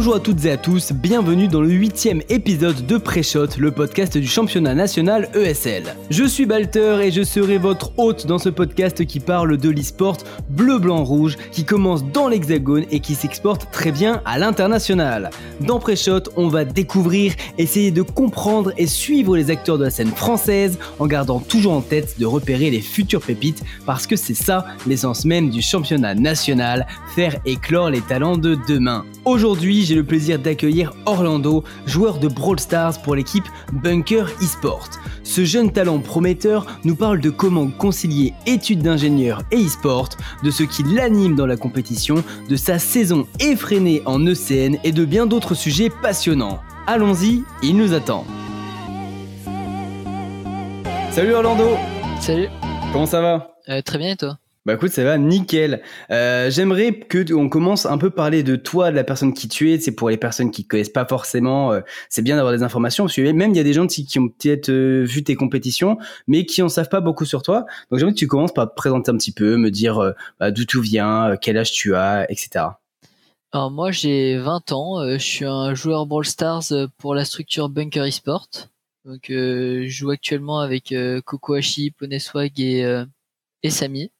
Bonjour à toutes et à tous, bienvenue dans le 8e épisode de Pre-Shot, le podcast du championnat national ESL. Je suis Balter et je serai votre hôte dans ce podcast qui parle de l'e-sport bleu-blanc-rouge qui commence dans l'hexagone et qui s'exporte très bien à l'international. Dans Pre-Shot, on va découvrir, essayer de comprendre et suivre les acteurs de la scène française en gardant toujours en tête de repérer les futures pépites parce que c'est ça l'essence même du championnat national, faire éclore les talents de demain. Aujourd'hui, j'ai le plaisir d'accueillir Orlando, joueur de Brawl Stars pour l'équipe Bunker eSport. Ce jeune talent prometteur nous parle de comment concilier études d'ingénieur et e-sport, de ce qui l'anime dans la compétition, de sa saison effrénée en ECN et de bien d'autres sujets passionnants. Allons-y, il nous attend. Salut Orlando. Salut. Comment ça va ? Très bien et toi ? Bah écoute, ça va nickel. J'aimerais qu'on commence un peu parler de toi, de la personne qui tu es. C'est pour les personnes qui connaissent pas forcément. C'est bien d'avoir des informations parce que même il y a des gens qui ont peut-être vu tes compétitions, mais qui en savent pas beaucoup sur toi. Donc j'aimerais que tu commences par te présenter un petit peu, me dire d'où tu viens, quel âge tu as, etc. Alors moi j'ai 20 ans. Je suis un joueur Brawl Stars pour la structure Bunker eSport. Donc je joue actuellement avec Koko Hachi, PoneSwag et Samy.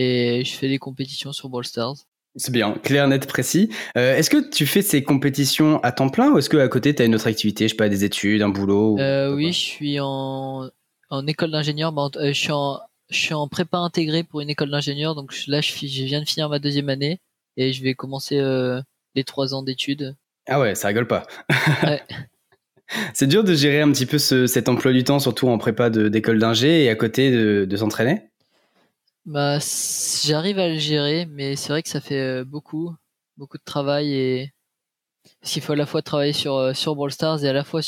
Et je fais des compétitions sur Brawl Stars. C'est bien, clair, net, précis. Est-ce que tu fais ces compétitions à temps plein ou est-ce qu'à côté, tu as une autre activité, je sais pas, des études, un boulot Oui, je suis en école d'ingénieur. Je suis en prépa intégrée pour une école d'ingénieur. Donc là, je viens de finir ma 2e année et je vais commencer les 3 ans d'études. Ah ouais, ça rigole pas. Ouais. C'est dur de gérer un petit peu cet emploi du temps, surtout en prépa d'école d'ingé et à côté de s'entraîner. Bah, j'arrive à le gérer, mais c'est vrai que ça fait beaucoup de travail et parce qu'il faut à la fois travailler sur Brawl Stars et à la fois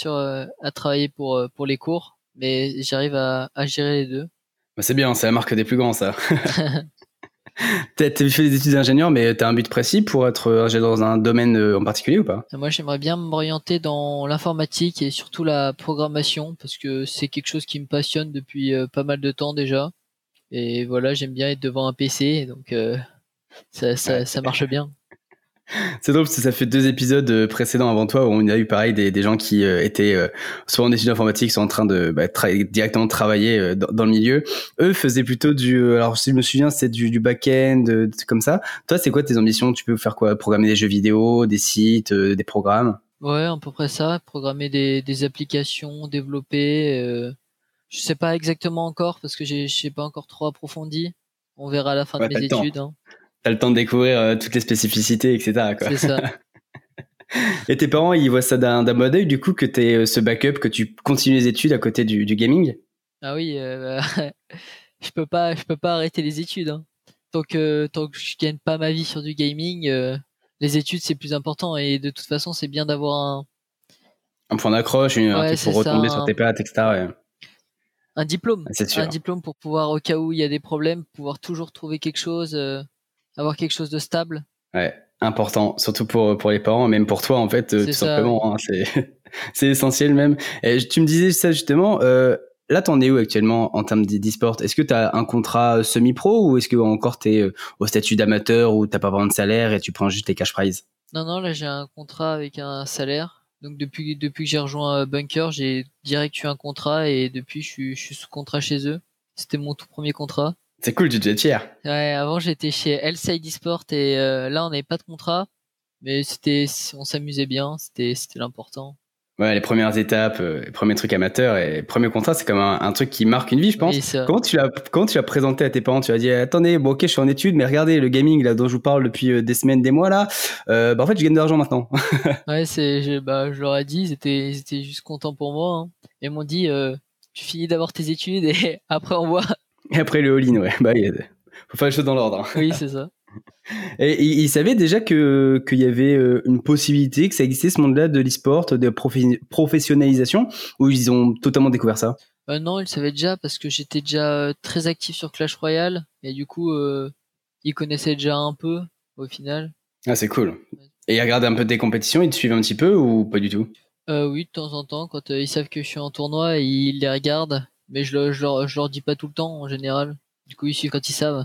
à travailler pour les cours, mais j'arrive à gérer les deux. Bah c'est bien, c'est la marque des plus grands ça. T'as fait des études d'ingénieur, mais t'as un but précis pour être ingénieur dans un domaine en particulier ou pas ? Moi, j'aimerais bien m'orienter dans l'informatique et surtout la programmation parce que c'est quelque chose qui me passionne depuis pas mal de temps déjà. Et voilà, j'aime bien être devant un PC, donc ça marche bien. C'est drôle parce que ça fait 2 épisodes précédents avant toi où on a eu pareil des gens qui étaient soit en études informatiques, soit en train de directement travailler dans le milieu. Eux faisaient plutôt alors si je me souviens, c'est du back-end, comme ça. Toi, c'est quoi tes ambitions ? Tu peux faire quoi ? Programmer des jeux vidéo, des sites, des programmes ? Ouais, à peu près ça. Programmer des applications, développer... Je sais pas exactement encore parce que je sais pas encore trop approfondi. On verra à la fin de mes études. T'as le temps de découvrir toutes les spécificités, etc. Quoi. C'est ça. Et tes parents, ils voient ça d'un bon œil du coup que t'es ce backup, que tu continues les études à côté du gaming ? Ah oui, je peux pas arrêter les études. Hein. Tant que je gagne pas ma vie sur du gaming, les études c'est plus important et de toute façon c'est bien d'avoir un point d'accroche, un truc pour retomber sur tes pattes, etc. Ouais. Un diplôme, pour pouvoir, au cas où il y a des problèmes, pouvoir toujours trouver quelque chose, avoir quelque chose de stable. Ouais, important, surtout pour les parents, même pour toi en fait, tout simplement. Hein, c'est essentiel même. Et tu me disais ça justement, là t'en es où actuellement en termes d'e-sport ? Est-ce que t'as un contrat semi-pro ou est-ce que encore t'es au statut d'amateur où t'as pas vraiment de salaire et tu prends juste les cash prizes ? Non, là j'ai un contrat avec un salaire. Donc depuis que j'ai rejoint Bunker, j'ai direct eu un contrat et depuis je suis sous contrat chez eux. C'était mon tout premier contrat. C'est cool, tu es fier. Ouais, avant j'étais chez Elsyde Esport et là on n'avait pas de contrat, mais on s'amusait bien, c'était l'important. Ouais, les premières étapes, les premiers trucs amateurs et les premiers contrats, c'est comme un truc qui marque une vie, je pense. Oui, comment tu l'as présenté à tes parents ? Tu as dit, attendez, bon ok, je suis en études, mais regardez le gaming là dont je vous parle depuis des semaines, des mois là. En fait, je gagne de l'argent maintenant. Ouais, je leur ai dit, ils étaient juste contents pour moi. Hein. Et ils m'ont dit, tu finis d'abord tes études et après on voit. Et après le all-in, ouais. Bah, faut faire les choses dans l'ordre. Hein. Oui, c'est ça. Et ils savaient déjà qu'il y avait une possibilité, que ça existait ce monde-là de l'e-sport, de professionnalisation, ou ils ont totalement découvert ça ? Non, ils savaient déjà parce que j'étais déjà très actif sur Clash Royale et du coup, ils connaissaient déjà un peu au final. Ah, c'est cool. Et ils regardent un peu tes compétitions, ils te suivent un petit peu ou pas du tout ? Oui, de temps en temps, quand ils savent que je suis en tournoi, ils les regardent, mais je leur dis pas tout le temps en général. Du coup, ils suivent quand ils savent.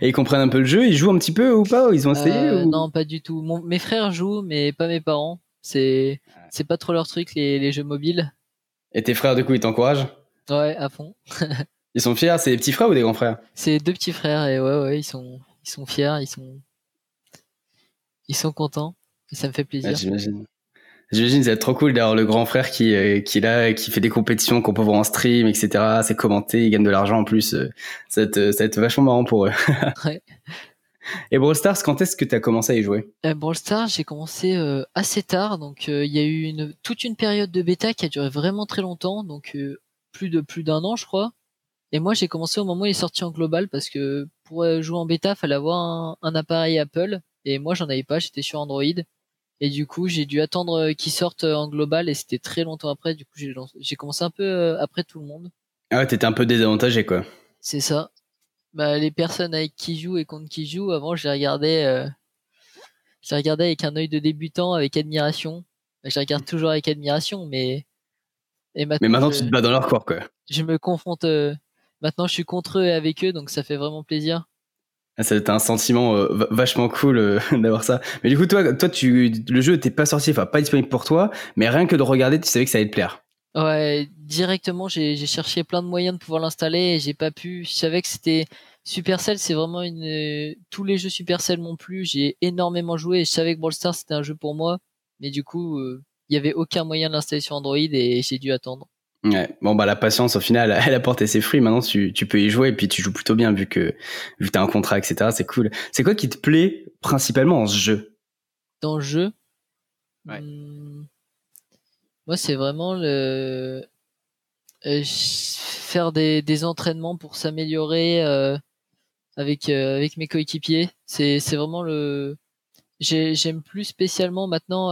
Et ils comprennent un peu le jeu, ils jouent un petit peu ou pas? Ils ont essayé ou... Non, pas du tout. Mes frères jouent, mais pas mes parents. C'est pas trop leur truc, les jeux mobiles. Et tes frères, du coup, ils t'encouragent? Ouais, à fond. Ils sont fiers? C'est des petits frères ou des grands frères? C'est deux petits frères, et ouais, ils sont fiers, ils sont contents, et ça me fait plaisir. Ouais, j'imagine, ça va être trop cool d'avoir le grand frère qui est là, qui fait des compétitions qu'on peut voir en stream, etc. C'est commenté, il gagne de l'argent en plus. Ça va être vachement marrant pour eux. Ouais. Et Brawl Stars, quand est-ce que tu as commencé à y jouer? Brawl Stars, j'ai commencé assez tard. Donc, il y a eu toute une période de bêta qui a duré vraiment très longtemps. Donc, plus d'un an, je crois. Et moi, j'ai commencé au moment où il est sorti en global parce que pour jouer en bêta, fallait avoir un appareil Apple. Et moi, j'en avais pas, j'étais sur Android. Et du coup, j'ai dû attendre qu'ils sortent en global et c'était très longtemps après. Du coup, j'ai commencé un peu après tout le monde. Ah ouais, t'étais un peu désavantagé, quoi. C'est ça. Bah, les personnes avec qui jouent et contre qui jouent, avant, je les regardais avec un œil de débutant, avec admiration. Je les regarde toujours avec admiration, mais... Et maintenant tu te bats dans leur corps, quoi. Je me confronte... Maintenant, je suis contre eux et avec eux, donc ça fait vraiment plaisir. Ça a été un sentiment vachement cool d'avoir ça. Mais du coup, toi, le jeu n'était pas sorti, enfin pas disponible pour toi, mais rien que de regarder, tu savais que ça allait te plaire. Ouais, directement, j'ai cherché plein de moyens de pouvoir l'installer et j'ai pas pu. Je savais que c'était Supercell, c'est vraiment tous les jeux Supercell m'ont plu. J'ai énormément joué et je savais que Brawl Stars c'était un jeu pour moi, mais du coup, il y avait aucun moyen de l'installer sur Android et j'ai dû attendre. Ouais. Bon bah la patience au final elle a porté ses fruits. Maintenant tu peux y jouer et puis tu joues plutôt bien vu que t'as un contrat, etc. C'est cool. C'est quoi qui te plaît principalement en ce jeu? Dans le jeu, ouais. Moi c'est vraiment le faire des entraînements pour s'améliorer avec mes coéquipiers. C'est vraiment le j'aime plus spécialement maintenant.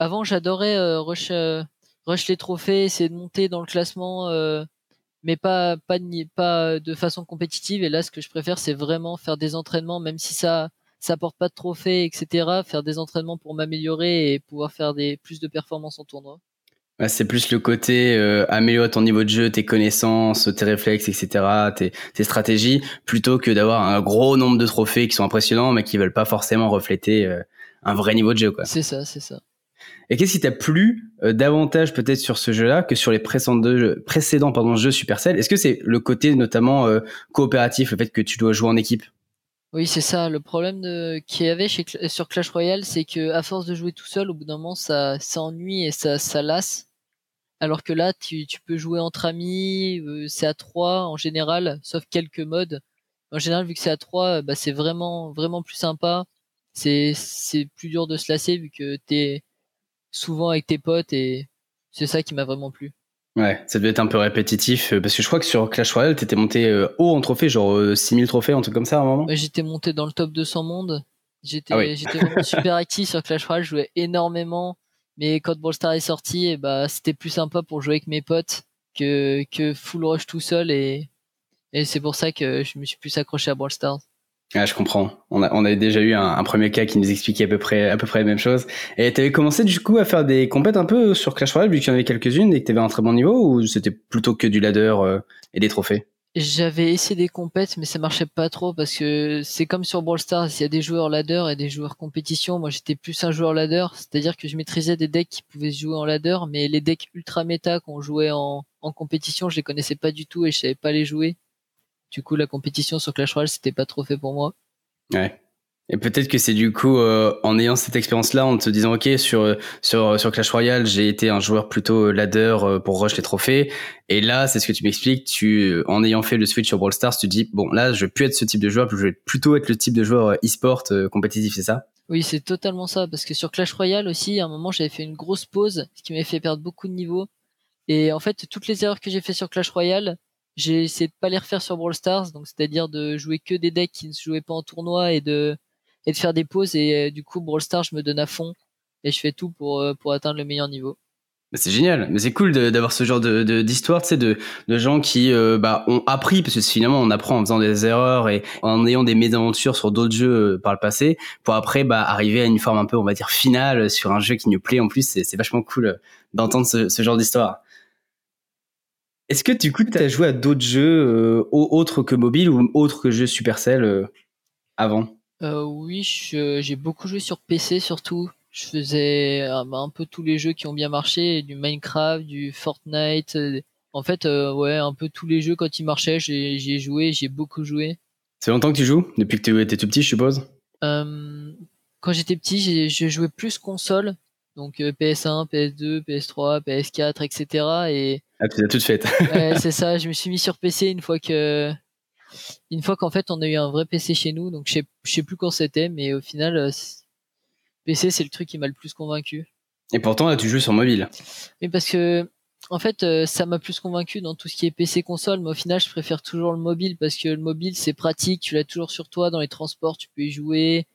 Avant j'adorais rush les trophées, essayer de monter dans le classement, mais pas de façon compétitive. Et là, ce que je préfère, c'est vraiment faire des entraînements, même si ça apporte pas de trophées, etc. Faire des entraînements pour m'améliorer et pouvoir faire plus de performances en tournoi. Bah, c'est plus le côté améliorer ton niveau de jeu, tes connaissances, tes réflexes, etc., tes stratégies, plutôt que d'avoir un gros nombre de trophées qui sont impressionnants, mais qui veulent pas forcément refléter un vrai niveau de jeu, quoi. C'est ça. Et qu'est-ce qui t'a plu davantage peut-être sur ce jeu-là que sur les précédents jeux Supercell? Est-ce que c'est le côté notamment coopératif, le fait que tu dois jouer en équipe? Oui, c'est ça. Le problème qu'il y avait sur Clash Royale, c'est qu'à force de jouer tout seul, au bout d'un moment, ça ennuie et ça lasse. Alors que là, tu peux jouer entre amis, c'est à 3 en général, sauf quelques modes. En général, vu que c'est à 3, bah, c'est vraiment, vraiment plus sympa. C'est plus dur de se lasser vu que t'es souvent avec tes potes et c'est ça qui m'a vraiment plu. Ouais, ça devait être un peu répétitif parce que je crois que sur Clash Royale, t'étais monté haut en trophée, genre 6000 trophées, un truc comme ça à un moment. Ouais, j'étais monté dans le top 200 monde. J'étais vraiment super actif sur Clash Royale, je jouais énormément. Mais quand Brawl Stars est sorti, et bah, c'était plus sympa pour jouer avec mes potes que full rush tout seul et c'est pour ça que je me suis plus accroché à Brawl Stars. Ah, je comprends. On a déjà eu un premier cas qui nous expliquait à peu près la même chose. Et t'avais commencé du coup à faire des compètes un peu sur Clash Royale, vu qu'il y en avait quelques-unes et que t'avais un très bon niveau, ou c'était plutôt que du ladder et des trophées? J'avais essayé des compètes, mais ça marchait pas trop parce que c'est comme sur Brawl Stars, il y a des joueurs ladder et des joueurs compétition. Moi, j'étais plus un joueur ladder, c'est-à-dire que je maîtrisais des decks qui pouvaient se jouer en ladder, mais les decks ultra méta qu'on jouait en compétition, je les connaissais pas du tout et je savais pas les jouer. Du coup, la compétition sur Clash Royale, c'était pas trop fait pour moi. Ouais. Et peut-être que c'est du coup, en ayant cette expérience-là, en te disant, OK, sur Clash Royale, j'ai été un joueur plutôt ladder pour rush les trophées. Et là, c'est ce que tu m'expliques. En ayant fait le switch sur Brawl Stars, tu te dis, bon, là, je vais plus être ce type de joueur, je vais plutôt être le type de joueur e-sport compétitif, c'est ça? Oui, c'est totalement ça. Parce que sur Clash Royale aussi, à un moment, j'avais fait une grosse pause, ce qui m'avait fait perdre beaucoup de niveau. Et en fait, toutes les erreurs que j'ai fait sur Clash Royale, j'ai essayé de pas les refaire sur Brawl Stars, donc c'est-à-dire de jouer que des decks qui ne se jouaient pas en tournoi et de faire des pauses et du coup Brawl Stars je me donne à fond et je fais tout pour atteindre le meilleur niveau. Bah c'est génial, mais c'est cool d'avoir ce genre d'histoire, tu sais, de gens qui ont appris, parce que finalement on apprend en faisant des erreurs et en ayant des mésaventures sur d'autres jeux par le passé, pour après arriver à une forme un peu on va dire finale sur un jeu qui nous plaît en plus. C'est vachement cool d'entendre ce genre d'histoire. Est-ce que du coup, tu as joué à d'autres jeux autres que mobile ou autres que jeux Supercell avant ? Oui, j'ai beaucoup joué sur PC surtout. Je faisais un peu tous les jeux qui ont bien marché, du Minecraft, du Fortnite. En fait, ouais, un peu tous les jeux quand ils marchaient, j'y ai joué, j'ai beaucoup joué. C'est longtemps que tu joues ? Depuis que tu étais tout petit, je suppose ? Quand j'étais petit, je jouais plus console. Donc PS1, PS2, PS3, PS4, etc. Et... Ah, tu les as toutes faites. C'est ça, je me suis mis sur PC une fois qu'en fait on a eu un vrai PC chez nous, donc je sais plus quand c'était, mais au final PC c'est le truc qui m'a le plus convaincu. Et pourtant là tu joues sur mobile. Oui, parce que en fait ça m'a plus convaincu dans tout ce qui est PC console, mais au final je préfère toujours le mobile parce que le mobile c'est pratique, tu l'as toujours sur toi, dans les transports tu peux y jouer.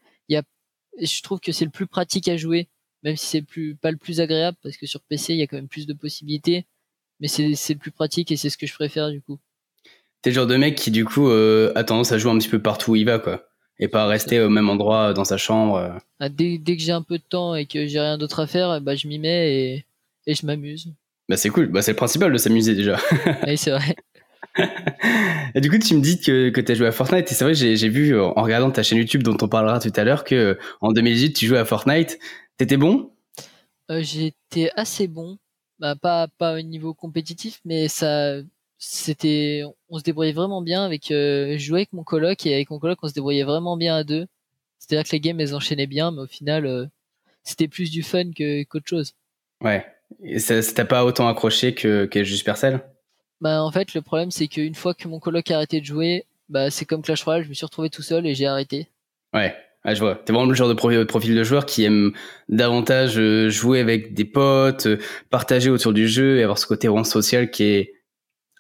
Je trouve que c'est le plus pratique à jouer. Même si c'est pas le plus agréable, parce que sur PC, il y a quand même plus de possibilités, mais c'est le plus pratique et c'est ce que je préfère, du coup. T'es le genre de mec qui, du coup, a tendance à jouer un petit peu partout où il va, quoi, et pas rester au même endroit dans sa chambre. Ah, dès que j'ai un peu de temps et que j'ai rien d'autre à faire, bah, je m'y mets et je m'amuse. Bah, c'est cool, bah, c'est le principal de s'amuser, déjà. Oui, c'est vrai. Et du coup, tu me dis que t'as joué à Fortnite, et c'est vrai, j'ai vu, en regardant ta chaîne YouTube, dont on parlera tout à l'heure, que en 2018, tu jouais à Fortnite. T'étais bon ? J'étais assez bon, bah, pas au niveau compétitif, mais on se débrouillait vraiment bien avec. Je jouais avec mon coloc et avec mon coloc on se débrouillait vraiment bien à deux. C'est-à-dire que les games elles enchaînaient bien, mais au final c'était plus du fun qu'autre chose. Ouais. Et ça t'a pas autant accroché que Supercell ? Bah en fait le problème c'est qu'une fois que mon coloc a arrêté de jouer, bah c'est comme Clash Royale, je me suis retrouvé tout seul et j'ai arrêté. Ouais. Ah, je vois. T'es vraiment le genre de profil de joueur qui aime davantage jouer avec des potes, partager autour du jeu et avoir ce côté vraiment social qui est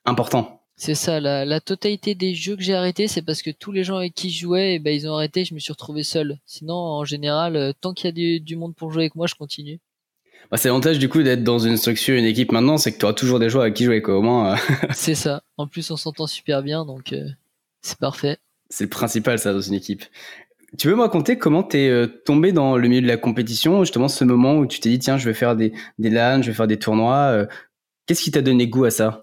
important. C'est ça. La totalité des jeux que j'ai arrêtés, c'est parce que tous les gens avec qui je jouais, ils ont arrêté. Je me suis retrouvé seul. Sinon, en général, tant qu'il y a du monde pour jouer avec moi, je continue. Bah, c'est l'avantage du coup d'être dans une structure, une équipe maintenant, c'est que t'auras toujours des joueurs avec qui jouer, quoi. Au moins. C'est ça. En plus, on s'entend super bien, donc c'est parfait. C'est le principal, ça, dans une équipe. Tu veux me raconter comment t'es tombé dans le milieu de la compétition, justement ce moment où tu t'es dit tiens je vais faire des LAN, je vais faire des tournois. Qu'est-ce qui t'a donné goût à ça ?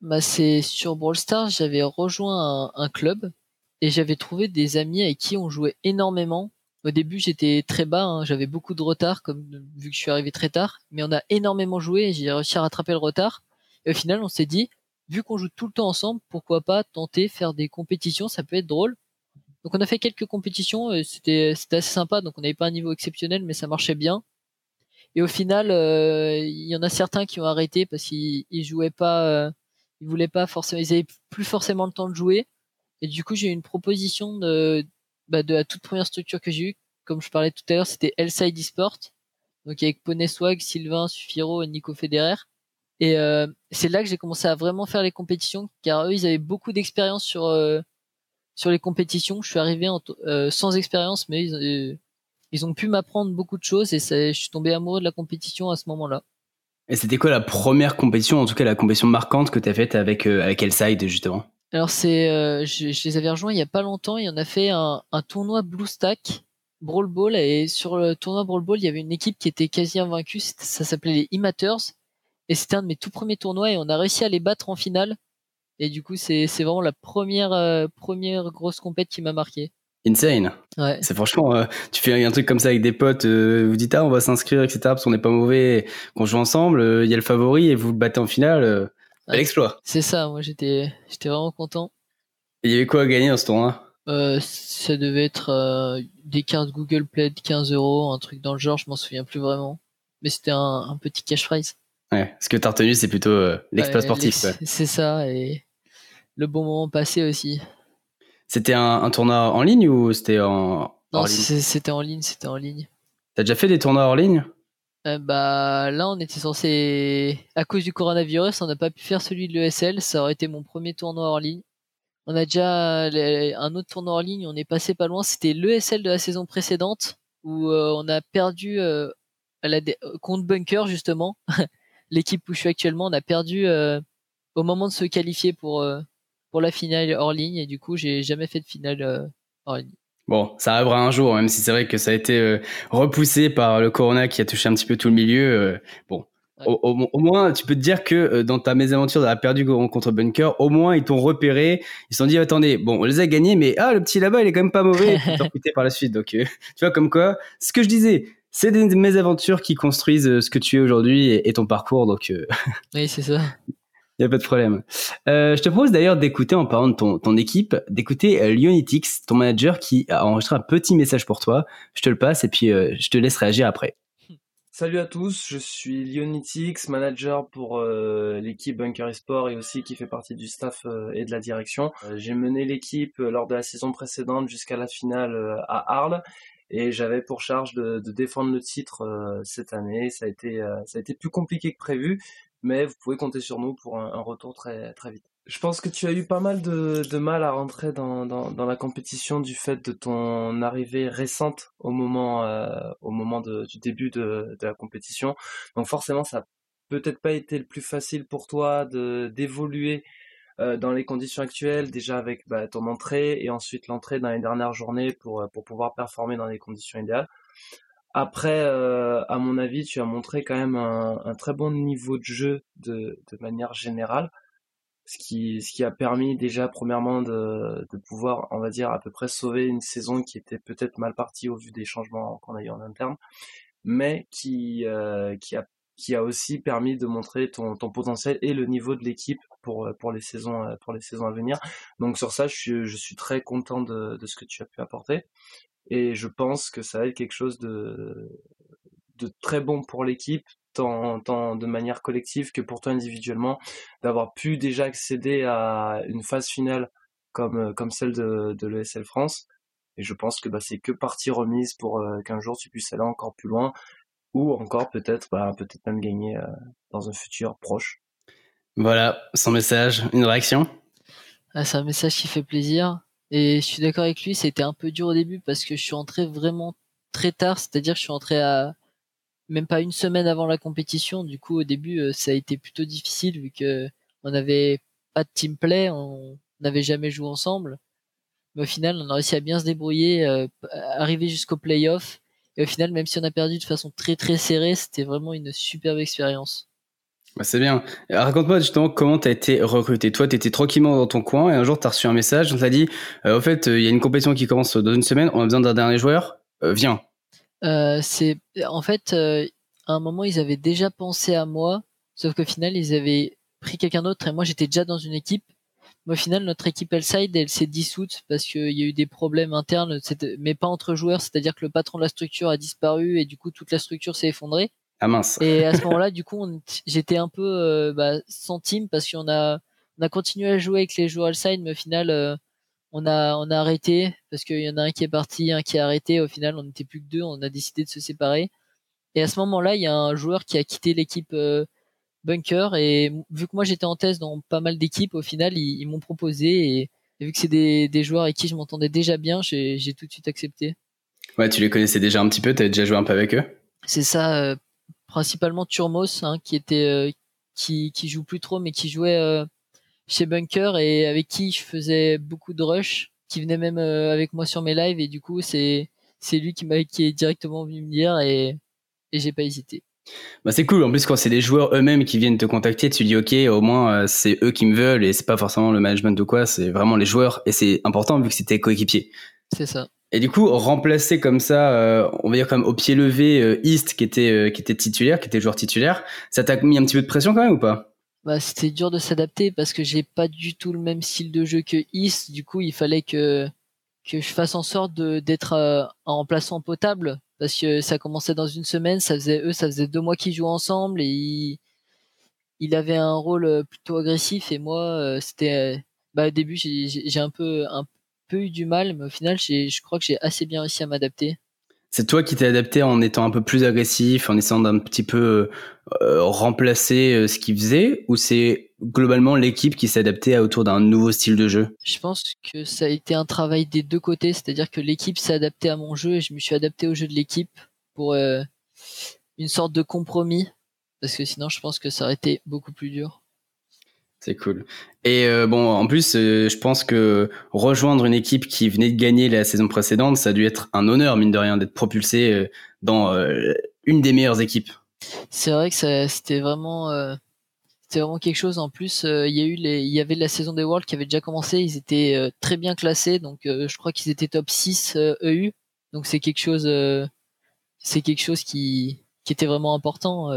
Bah c'est sur Brawl Stars, j'avais rejoint un club et j'avais trouvé des amis avec qui on jouait énormément. Au début j'étais très bas, j'avais beaucoup de retard vu que je suis arrivé très tard, mais on a énormément joué et j'ai réussi à rattraper le retard. Et au final on s'est dit vu qu'on joue tout le temps ensemble, pourquoi pas tenter faire des compétitions, ça peut être drôle. Donc on a fait quelques compétitions, c'était assez sympa, donc on n'avait pas un niveau exceptionnel, mais ça marchait bien. Et au final, il y en a certains qui ont arrêté parce qu'ils jouaient pas, ils voulaient pas forcément, ils avaient plus forcément le temps de jouer. Et du coup, j'ai eu une proposition de la toute première structure que j'ai eue, comme je parlais tout à l'heure, c'était Elsyde Esport, donc avec PoneSwag, Sylvain, Sufiro et Nico Federer. Et c'est là que j'ai commencé à vraiment faire les compétitions, car eux, ils avaient beaucoup d'expérience sur les compétitions. Je suis arrivé sans expérience, mais ils ont pu m'apprendre beaucoup de choses et je suis tombé amoureux de la compétition à ce moment-là. Et c'était quoi la première compétition, en tout cas la compétition marquante que tu as faite avec Elsyde justement ? Alors je les avais rejoints il y a pas longtemps et on a fait un tournoi Blue Stack Brawl Ball, et sur le tournoi Brawl Ball il y avait une équipe qui était quasi invaincue, ça s'appelait les E-Matters et c'était un de mes tout premiers tournois et on a réussi à les battre en finale. Et du coup, c'est vraiment la première grosse compète qui m'a marqué. Insane. Ouais. C'est franchement, tu fais un truc comme ça avec des potes, vous dites on va s'inscrire, etc. Parce qu'on n'est pas mauvais, qu'on joue ensemble. Il y a le favori et vous le battez en finale. Bel exploit. C'est ça. Moi, j'étais vraiment content. Et il y avait quoi à gagner dans ce tournoi ? Ça devait être des cartes Google Play de 15 €, un truc dans le genre. Je m'en souviens plus vraiment. Mais c'était un petit cash prize. Ouais, ce que t'as retenu, c'est plutôt l'exploit sportif. C'est ça, et le bon moment passé aussi. C'était un tournoi en ligne ou c'était hors ligne ? Non, c'était en ligne. T'as déjà fait des tournois hors ligne ? Là, on était censé... À cause du coronavirus, on n'a pas pu faire celui de l'ESL. Ça aurait été mon premier tournoi hors ligne. On a déjà un autre tournoi hors ligne, on est passé pas loin. C'était l'ESL de la saison précédente, où on a perdu contre Bunker, justement. L'équipe où je suis actuellement, on a perdu au moment de se qualifier pour la finale hors ligne. Et du coup, j'ai jamais fait de finale hors ligne. Bon, ça arrivera un jour, même si c'est vrai que ça a été repoussé par le corona qui a touché un petit peu tout le milieu. Bon, Au moins, tu peux te dire que dans ta mésaventure de la perdue contre Bunker, au moins, ils t'ont repéré. Ils se sont dit, attendez, bon, on les a gagnés, mais ah, le petit là-bas, il est quand même pas mauvais. Ils t'ont recruté par la suite. Donc, tu vois, comme quoi, ce que je disais, c'est des mésaventures qui construisent ce que tu es aujourd'hui et ton parcours. Donc, oui, c'est ça. Il n'y a pas de problème. Je te propose d'ailleurs d'écouter, en parlant de ton équipe, d'écouter Leonitix, ton manager, qui a enregistré un petit message pour toi. Je te le passe et puis je te laisse réagir après. Salut à tous, je suis Leonitix, manager pour l'équipe Bunker eSport et aussi qui fait partie du staff et de la direction. J'ai mené l'équipe lors de la saison précédente jusqu'à la finale à Arles et j'avais pour charge de défendre le titre cette année. Ça a été plus compliqué que prévu, mais vous pouvez compter sur nous pour un retour très, très vite. Je pense que tu as eu pas mal de mal à rentrer dans la compétition du fait de ton arrivée récente au moment du début de la compétition. Donc forcément, ça n'a peut-être pas été le plus facile pour toi d'évoluer dans les conditions actuelles, déjà avec ton entrée et ensuite l'entrée dans les dernières journées pour pouvoir performer dans les conditions idéales. Après, à mon avis, tu as montré quand même un très bon niveau de jeu de manière générale. Ce qui a permis déjà premièrement de pouvoir, on va dire, à peu près sauver une saison qui était peut-être mal partie au vu des changements qu'on a eu en interne, mais qui a aussi permis de montrer ton potentiel et le niveau de l'équipe pour les saisons à venir. Donc sur ça, je suis très content de ce que tu as pu apporter et je pense que ça va être quelque chose de très bon pour l'équipe, tant de manière collective que pour toi individuellement, d'avoir pu déjà accéder à une phase finale comme celle de l'ESL France. Et je pense que c'est que partie remise pour qu'un jour tu puisses aller encore plus loin ou encore peut-être même gagner dans un futur proche. Voilà, son message, une réaction ? C'est un message qui fait plaisir et je suis d'accord avec lui, c'était un peu dur au début parce que je suis entré vraiment très tard, c'est-à-dire que je suis entré à même pas une semaine avant la compétition. Du coup, au début, ça a été plutôt difficile vu que on n'avait pas de team play, on n'avait jamais joué ensemble. Mais au final, on a réussi à bien se débrouiller, arriver jusqu'au play-off. Et au final, même si on a perdu de façon très très serrée, c'était vraiment une superbe expérience. C'est bien. Alors, raconte-moi justement comment t'as été recruté. Toi, t'étais tranquillement dans ton coin et un jour, t'as reçu un message. On t'a dit, au fait, il y a une compétition qui commence dans une semaine, on a besoin d'un dernier joueur, viens. À un moment ils avaient déjà pensé à moi, sauf qu'au final ils avaient pris quelqu'un d'autre et moi j'étais déjà dans une équipe. Mais au final notre équipe Elsyde, elle s'est dissoute parce qu'il y a eu des problèmes internes, mais pas entre joueurs, c'est-à-dire que le patron de la structure a disparu et du coup toute la structure s'est effondrée. Ah mince. Et à ce moment-là du coup j'étais un peu sans team parce qu'on a continué à jouer avec les joueurs Elsyde, mais au final on a arrêté parce qu'il y en a un qui est parti, un qui a arrêté. Au final, on n'était plus que deux. On a décidé de se séparer. Et à ce moment-là, il y a un joueur qui a quitté l'équipe Bunker. Et vu que moi, j'étais en test dans pas mal d'équipes, au final, ils m'ont proposé. Et vu que c'est des joueurs avec qui je m'entendais déjà bien, j'ai tout de suite accepté. Ouais, tu les connaissais déjà un petit peu. Tu avais déjà joué un peu avec eux. C'est ça. Principalement Turmos, qui était qui joue plus trop, mais qui jouait chez Bunker et avec qui je faisais beaucoup de rush, qui venait même avec moi sur mes lives, et du coup c'est lui qui est directement venu me dire et j'ai pas hésité. C'est cool, en plus quand c'est des joueurs eux-mêmes qui viennent te contacter, tu dis ok, au moins c'est eux qui me veulent et c'est pas forcément le management ou quoi, c'est vraiment les joueurs et c'est important vu que c'était coéquipier. C'est ça. Et du coup, remplacer comme ça, on va dire quand même au pied levé East qui était joueur titulaire, ça t'a mis un petit peu de pression quand même ou pas ? C'était dur de s'adapter parce que j'ai pas du tout le même style de jeu que East. Du coup, il fallait que je fasse en sorte d'être un remplaçant potable parce que ça commençait dans une semaine. Ça faisait 2 mois qu'ils jouaient ensemble et il avait un rôle plutôt agressif et moi, c'était au début j'ai un peu eu du mal, mais au final, je crois que j'ai assez bien réussi à m'adapter. C'est toi qui t'es adapté en étant un peu plus agressif, en essayant d'un petit peu remplacer ce qu'il faisait, ou c'est globalement l'équipe qui s'est adaptée autour d'un nouveau style de jeu ? Je pense que ça a été un travail des deux côtés, c'est-à-dire que l'équipe s'est adaptée à mon jeu et je me suis adapté au jeu de l'équipe pour une sorte de compromis, parce que sinon je pense que ça aurait été beaucoup plus dur. C'est cool. Et en plus, je pense que rejoindre une équipe qui venait de gagner la saison précédente, ça a dû être un honneur, mine de rien, d'être propulsé dans une des meilleures équipes. C'est vrai que ça, c'était vraiment quelque chose. En plus, il y avait la saison des Worlds qui avait déjà commencé. Ils étaient très bien classés, donc je crois qu'ils étaient top 6 EU. Donc c'est quelque chose qui était vraiment important.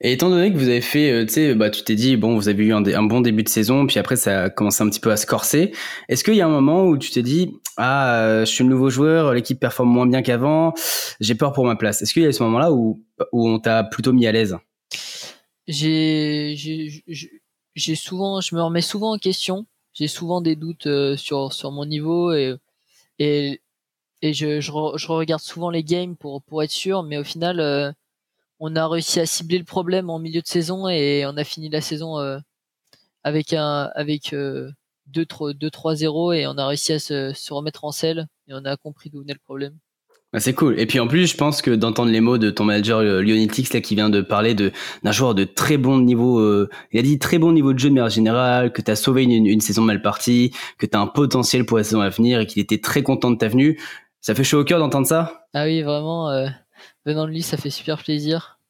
Et étant donné que vous avez fait, tu t'es dit, bon, vous avez eu un bon début de saison, puis après ça a commencé un petit peu à se corser. Est-ce qu'il y a un moment où tu t'es dit, je suis le nouveau joueur, l'équipe performe moins bien qu'avant, j'ai peur pour ma place. Est-ce qu'il y a eu ce moment-là où on t'a plutôt mis à l'aise? Je me remets souvent en question. J'ai souvent des doutes sur mon niveau et je regarde souvent les games pour être sûr, mais au final. On a réussi à cibler le problème en milieu de saison et on a fini la saison avec 2-3-0 et on a réussi à se remettre en selle et on a compris d'où venait le problème. Ah, c'est cool. Et puis en plus, je pense que d'entendre les mots de ton manager Leonitix là qui vient de parler d'un joueur de très bon niveau, il a dit très bon niveau de jeu de manière générale, que t'as sauvé une saison mal partie, que t'as un potentiel pour la saison à venir et qu'il était très content de ta venue. Ça fait chaud au cœur d'entendre ça? Ah oui, vraiment. Venant de lui, ça fait super plaisir.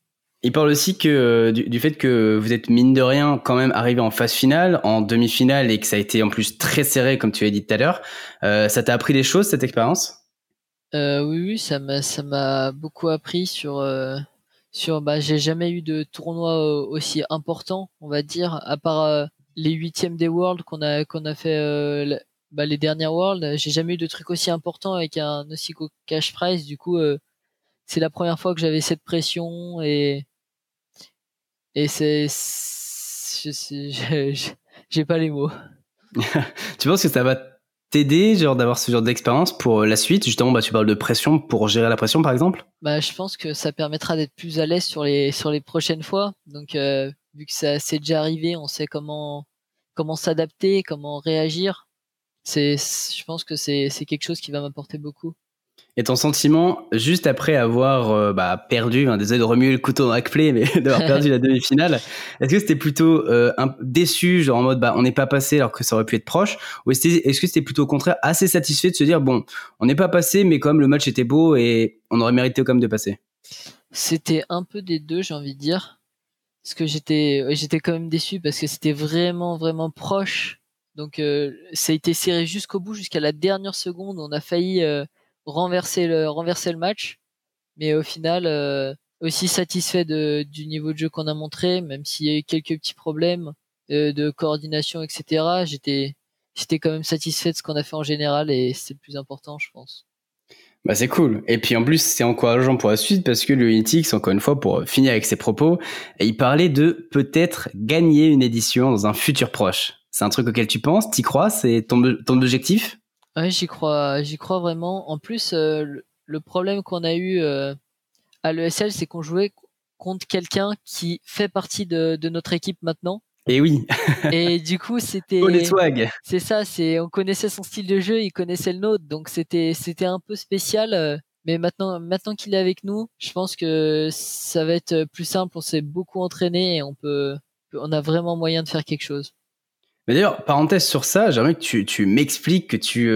Il parle aussi que du fait que vous êtes mine de rien quand même arrivé en phase finale, en demi-finale, et que ça a été en plus très serré comme tu l'as dit tout à l'heure. Ça t'a appris des choses cette expérience ? Oui, ça m'a beaucoup appris sur j'ai jamais eu de tournoi aussi important, on va dire, à part les huitièmes des Worlds qu'on a fait les dernières Worlds. J'ai jamais eu de truc aussi important avec un aussi gros cash prize. Du coup. C'est la première fois que j'avais cette pression et j'ai pas les mots. Tu penses que ça va t'aider genre d'avoir ce genre d'expérience pour la suite justement? Tu parles de pression, pour gérer la pression par exemple. Je pense que ça permettra d'être plus à l'aise sur les prochaines fois. Donc vu que ça c'est déjà arrivé, on sait comment s'adapter, comment réagir. Je pense que c'est quelque chose qui va m'apporter beaucoup. Et ton sentiment, juste après avoir perdu, désolé de remuer le couteau dans la plaie, mais d'avoir perdu la demi-finale, est-ce que c'était plutôt déçu, genre en mode on n'est pas passé alors que ça aurait pu être proche, ou est-ce que c'était plutôt au contraire assez satisfait de se dire bon, on n'est pas passé, mais quand même le match était beau et on aurait mérité quand même de passer? C'était un peu des deux, j'ai envie de dire, parce que j'étais quand même déçu parce que c'était vraiment vraiment proche, donc ça a été serré jusqu'au bout, jusqu'à la dernière seconde, on a failli renverser le match, mais au final aussi satisfait du niveau de jeu qu'on a montré, même s'il y a eu quelques petits problèmes de coordination, etc. J'étais quand même satisfait de ce qu'on a fait en général et c'est le plus important, je pense. C'est cool. Et puis en plus, c'est encourageant pour la suite parce que le Unitix, encore une fois, pour finir avec ses propos, il parlait de peut-être gagner une édition dans un futur proche. C'est un truc auquel tu penses, t'y crois, c'est ton objectif? Ouais, j'y crois vraiment. En plus, le problème qu'on a eu à l'ESL, c'est qu'on jouait contre quelqu'un qui fait partie de notre équipe maintenant. Et oui. Et du coup, c'était. PoneSwag. C'est ça. On connaissait son style de jeu, il connaissait le nôtre, donc c'était un peu spécial. Mais maintenant qu'il est avec nous, je pense que ça va être plus simple. On s'est beaucoup entraîné et on a vraiment moyen de faire quelque chose. Mais d'ailleurs, parenthèse sur ça, j'aimerais que tu m'expliques, que tu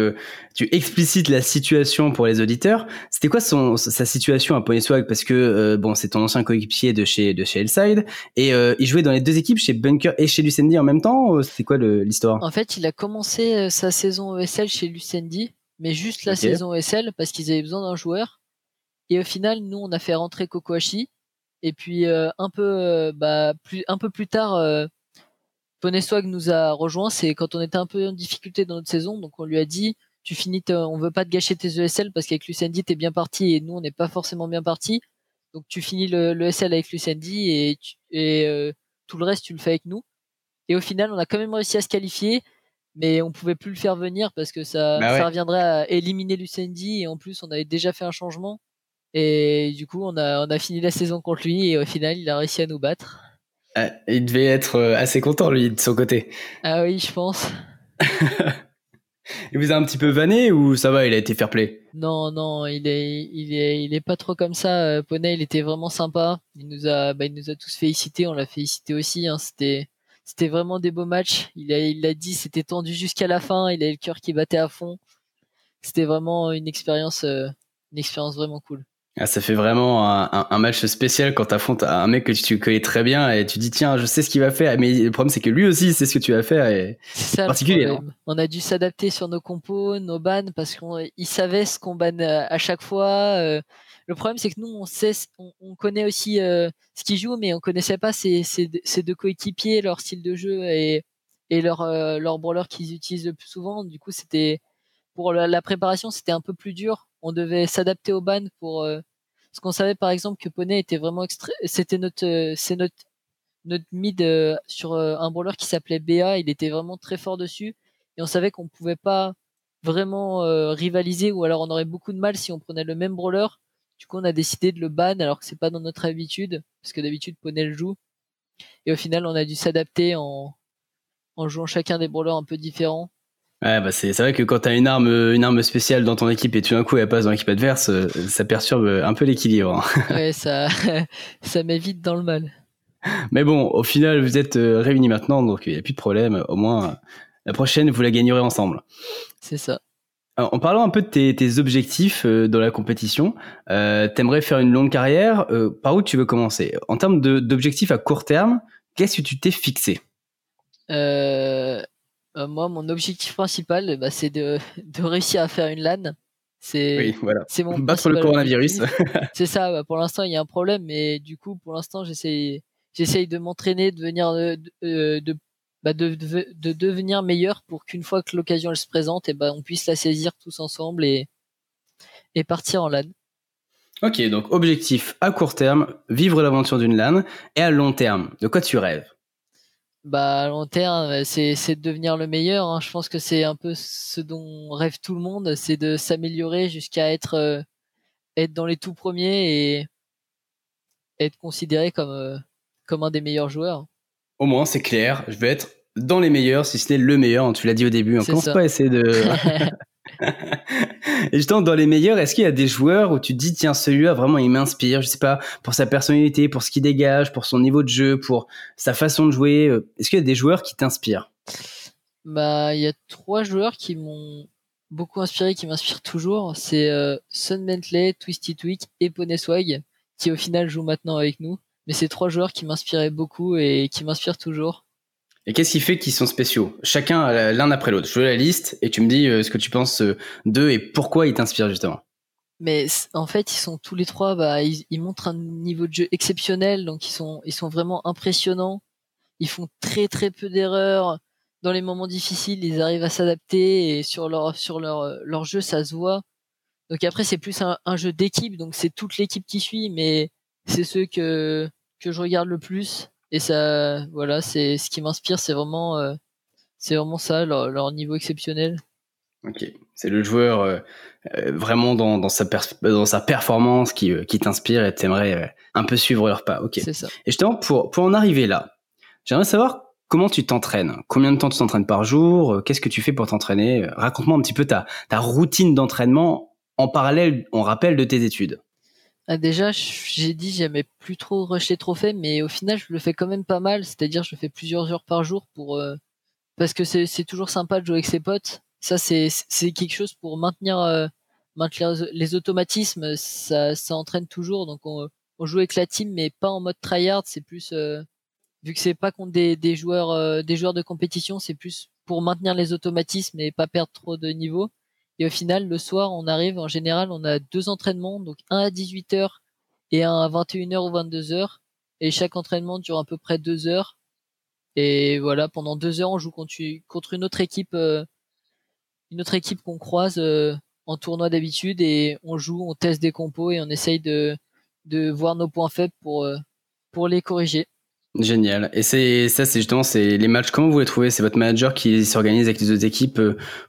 explicites la situation pour les auditeurs. C'était quoi sa situation à PoneSwag? Parce que c'est ton ancien coéquipier de chez Elsyde et il jouait dans les deux équipes, chez Bunker et chez Lucendi en même temps. C'était quoi l'histoire? En fait, il a commencé sa saison ESL chez Lucendi, mais juste la saison ESL parce qu'ils avaient besoin d'un joueur. Et au final, nous, on a fait rentrer Koko Hachi. Et puis un peu plus tard. PoneSwag nous a rejoint, c'est quand on était un peu en difficulté dans notre saison, donc on lui a dit tu finis, on veut pas te gâcher tes ESL parce qu'avec Lucendi t'es bien parti et nous on n'est pas forcément bien parti, donc tu finis le ESL avec Lucendi et tout le reste tu le fais avec nous. Et au final on a quand même réussi à se qualifier, mais on pouvait plus le faire venir parce que ça reviendrait à éliminer Lucendi et en plus on avait déjà fait un changement et du coup on a fini la saison contre lui et au final il a réussi à nous battre. Il devait être assez content, lui, de son côté. Ah oui, je pense. Il vous a un petit peu vanné ou ça va, il a été fair play? Non, il est pas trop comme ça. Poney, il était vraiment sympa. Il nous a tous félicités, on l'a félicité aussi. Hein. C'était vraiment des beaux matchs. Il a dit, c'était tendu jusqu'à la fin. Il avait le cœur qui battait à fond. C'était vraiment une expérience vraiment cool. Ah, ça fait vraiment un match spécial quand t'affrontes un mec que tu connais très bien et tu dis tiens, je sais ce qu'il va faire, mais le problème c'est que lui aussi sait ce que tu vas faire et c'est ça, particulier. On a dû s'adapter sur nos compos, nos bans, parce qu'il savait ce qu'on banne à chaque fois. Le problème c'est que nous on connaît aussi ce qu'ils jouent, mais on connaissait pas ces deux coéquipiers, leur style de jeu et leur brawler qu'ils utilisent le plus souvent. Du coup c'était, pour la préparation c'était un peu plus dur. On devait s'adapter au ban pour ce qu'on savait, par exemple que Poney était vraiment c'était notre mid sur un brawler qui s'appelait BA, il était vraiment très fort dessus et on savait qu'on pouvait pas vraiment rivaliser, ou alors on aurait beaucoup de mal si on prenait le même brawler. Du coup on a décidé de le ban alors que c'est pas dans notre habitude, parce que d'habitude Poney le joue, et au final on a dû s'adapter en jouant chacun des brawlers un peu différents. Ouais, bah c'est vrai que quand t'as une arme spéciale dans ton équipe et tout d'un coup elle passe dans l'équipe adverse, ça perturbe un peu l'équilibre. Ouais, ça met vite dans le mal. Mais bon, au final, vous êtes réunis maintenant, donc il n'y a plus de problème. Au moins, la prochaine, vous la gagnerez ensemble. C'est ça. Alors, en parlant un peu de tes objectifs dans la compétition, t'aimerais faire une longue carrière. Par où tu veux commencer ? En termes d'objectifs à court terme, qu'est-ce que tu t'es fixé ? Moi, mon objectif principal, c'est de réussir à faire une LAN. Oui, voilà. C'est mon battre le coronavirus. C'est ça. Pour l'instant, il y a un problème, mais du coup, pour l'instant, j'essaye de m'entraîner, de devenir meilleur pour qu'une fois que l'occasion elle se présente, on puisse la saisir tous ensemble et partir en LAN. Ok, donc objectif à court terme, vivre l'aventure d'une LAN, et à long terme, de quoi tu rêves ? À long terme, c'est de devenir le meilleur, hein. Je pense que c'est un peu ce dont rêve tout le monde, c'est de s'améliorer jusqu'à être dans les tout premiers et être considéré comme un des meilleurs joueurs. Au moins, c'est clair, je vais être dans les meilleurs, si ce n'est le meilleur, tu l'as dit au début, on commence pas à essayer de... Et justement, dans les meilleurs, est-ce qu'il y a des joueurs où tu te dis tiens, celui-là vraiment il m'inspire, je sais pas, pour sa personnalité, pour ce qu'il dégage, pour son niveau de jeu, pour sa façon de jouer, est-ce qu'il y a des joueurs qui t'inspirent ? Il y a 3 joueurs qui m'ont beaucoup inspiré, qui m'inspirent toujours, c'est Sun Bentley, Twisty Tweak et PoneSwag, qui au final jouent maintenant avec nous, mais c'est 3 joueurs qui m'inspiraient beaucoup et qui m'inspirent toujours. Et qu'est-ce qui fait qu'ils sont spéciaux ? Chacun l'un après l'autre. Je veux la liste et tu me dis ce que tu penses d'eux et pourquoi ils t'inspirent justement. Mais en fait, ils sont tous les 3, ils montrent un niveau de jeu exceptionnel, donc ils sont vraiment impressionnants. Ils font très très peu d'erreurs. Dans les moments difficiles, ils arrivent à s'adapter et sur leur jeu, ça se voit. Donc après, c'est plus un jeu d'équipe, donc c'est toute l'équipe qui suit, mais c'est ceux que je regarde le plus. Et ça, voilà, c'est ce qui m'inspire, c'est vraiment ça, leur niveau exceptionnel. Ok, c'est le joueur vraiment dans sa performance qui t'inspire et t'aimerais un peu suivre leur pas. Ok. C'est ça. Et justement, pour en arriver là, j'aimerais savoir comment tu t'entraînes, combien de temps tu t'entraînes par jour, qu'est-ce que tu fais pour t'entraîner ? Raconte-moi un petit peu ta routine d'entraînement en parallèle, on rappelle, de tes études. Ah, déjà, j'ai dit j'aimais plus trop rush les trophées, mais au final je le fais quand même pas mal, c'est-à-dire je fais plusieurs heures par jour parce que c'est toujours sympa de jouer avec ses potes. Ça c'est quelque chose pour maintenir les automatismes, ça entraîne toujours. Donc on joue avec la team, mais pas en mode tryhard, c'est plus vu que c'est pas contre des joueurs de compétition, c'est plus pour maintenir les automatismes et pas perdre trop de niveau. Et au final, le soir, on arrive, en général, on a 2 entraînements, donc un à 18h et un à 21h ou 22h. Et chaque entraînement dure à peu près 2 heures. Et voilà, pendant 2 heures, on joue contre une autre équipe qu'on croise en tournoi d'habitude. Et on joue, on teste des compos et on essaye de voir nos points faibles pour les corriger. Génial. Et c'est les matchs, comment vous les trouvez ? C'est votre manager qui s'organise avec les autres équipes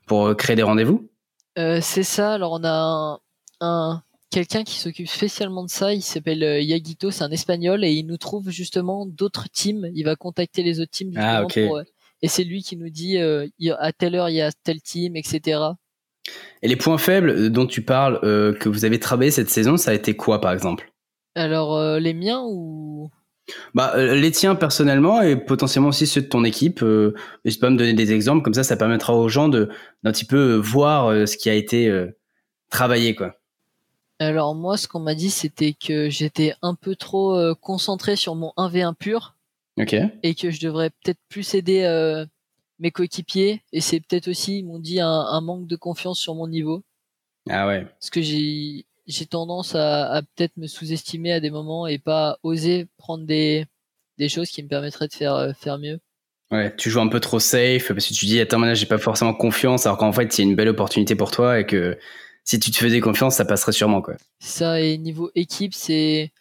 pour créer des rendez-vous ? C'est ça. Alors on a quelqu'un qui s'occupe spécialement de ça, il s'appelle Yaguito, c'est un Espagnol, et il nous trouve justement d'autres teams, il va contacter les autres teams justement. Ah, okay. Et c'est lui qui nous dit à telle heure il y a telle team, etc. Et les points faibles dont tu parles que vous avez travaillé cette saison, ça a été quoi par exemple ? Alors les miens ou... les tiens personnellement et potentiellement aussi ceux de ton équipe. N'hésite pas à me donner des exemples, comme ça permettra aux gens d'un petit peu voir ce qui a été travaillé, quoi. Alors moi, ce qu'on m'a dit, c'était que j'étais un peu trop concentré sur mon 1v1 pur, okay, et que je devrais peut-être plus aider mes coéquipiers. Et c'est peut-être aussi, ils m'ont dit, un manque de confiance sur mon niveau. Ah ouais. Parce que j'ai tendance à peut-être me sous-estimer à des moments et pas oser prendre des choses qui me permettraient de faire mieux. Ouais, tu joues un peu trop safe parce que tu dis, attends, là, j'ai pas forcément confiance, alors qu'en fait, c'est une belle opportunité pour toi et que si tu te faisais confiance, ça passerait sûrement, quoi. Ça, et niveau équipe, c'est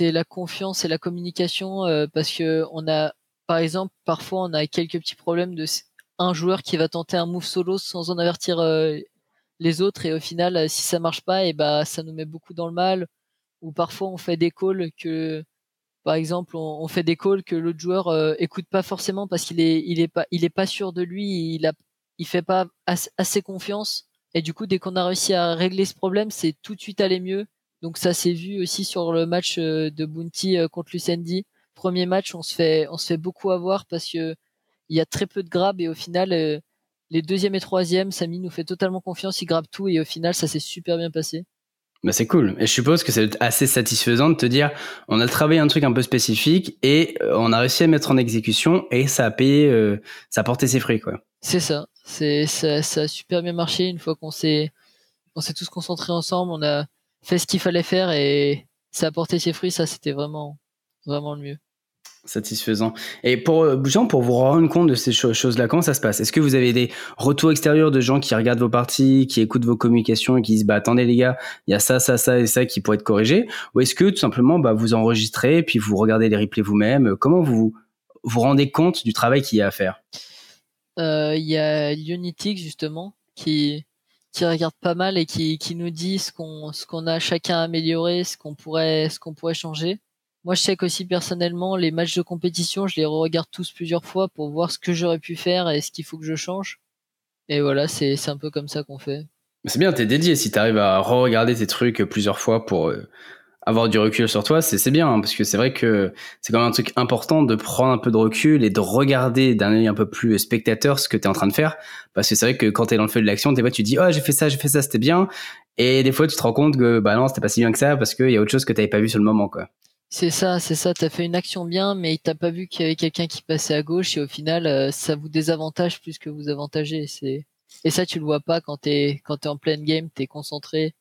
la confiance et la communication, parce que on a, par exemple, parfois, on a quelques petits problèmes de un joueur qui va tenter un move solo sans en avertir les autres, et au final, si ça marche pas, et bah, ça nous met beaucoup dans le mal. Ou parfois, on fait des calls que, par exemple, on fait des calls que l'autre joueur écoute pas forcément parce qu'il est pas sûr de lui, il fait pas assez confiance. Et du coup, dès qu'on a réussi à régler ce problème, c'est tout de suite allé mieux. Donc ça s'est vu aussi sur le match de Bounty contre Lucendi. Premier match, on se fait beaucoup avoir parce que il y a très peu de grab, et au final, les deuxième et troisième, Samy nous fait totalement confiance, il grabe tout, et au final, ça s'est super bien passé. Bah c'est cool. Et je suppose que c'est assez satisfaisant de te dire, on a travaillé un truc un peu spécifique et on a réussi à mettre en exécution et ça a payé, ça a porté ses fruits, quoi. C'est ça. Ça a super bien marché une fois qu'on s'est tous concentrés ensemble, on a fait ce qu'il fallait faire et ça a porté ses fruits. Ça, c'était vraiment, vraiment le mieux. Satisfaisant. Et pour vous rendre compte de ces choses-là, comment ça se passe? Est-ce que vous avez des retours extérieurs de gens qui regardent vos parties, qui écoutent vos communications et qui disent, bah, attendez les gars, il y a ça, ça, ça et ça qui pourrait être corrigé? Ou est-ce que tout simplement, bah, vous enregistrez et puis vous regardez les replays vous-même? Comment vous rendez compte du travail qu'il y a à faire? Y a Leonitix, justement, qui regarde pas mal et qui nous dit ce qu'on a chacun amélioré, ce qu'on pourrait changer. Moi, je sais qu'aussi, personnellement, les matchs de compétition, je les regarde tous plusieurs fois pour voir ce que j'aurais pu faire et ce qu'il faut que je change. Et voilà, c'est un peu comme ça qu'on fait. C'est bien, t'es dédié. Si t'arrives à re-regarder tes trucs plusieurs fois pour avoir du recul sur toi, c'est bien, hein, parce que c'est vrai que c'est quand même un truc important de prendre un peu de recul et de regarder d'un œil un peu plus spectateur ce que t'es en train de faire, parce que c'est vrai que quand t'es dans le feu de l'action, des fois tu dis « oh, j'ai fait ça, c'était bien », et des fois tu te rends compte que bah non, c'était pas si bien que ça, parce qu'il y a autre chose que t'avais pas vu sur le moment, quoi. C'est ça, t'as fait une action bien, mais t'as pas vu qu'il y avait quelqu'un qui passait à gauche, et au final, ça vous désavantage plus que vous avantagez. Et ça, tu le vois pas quand t'es en pleine game, t'es concentré.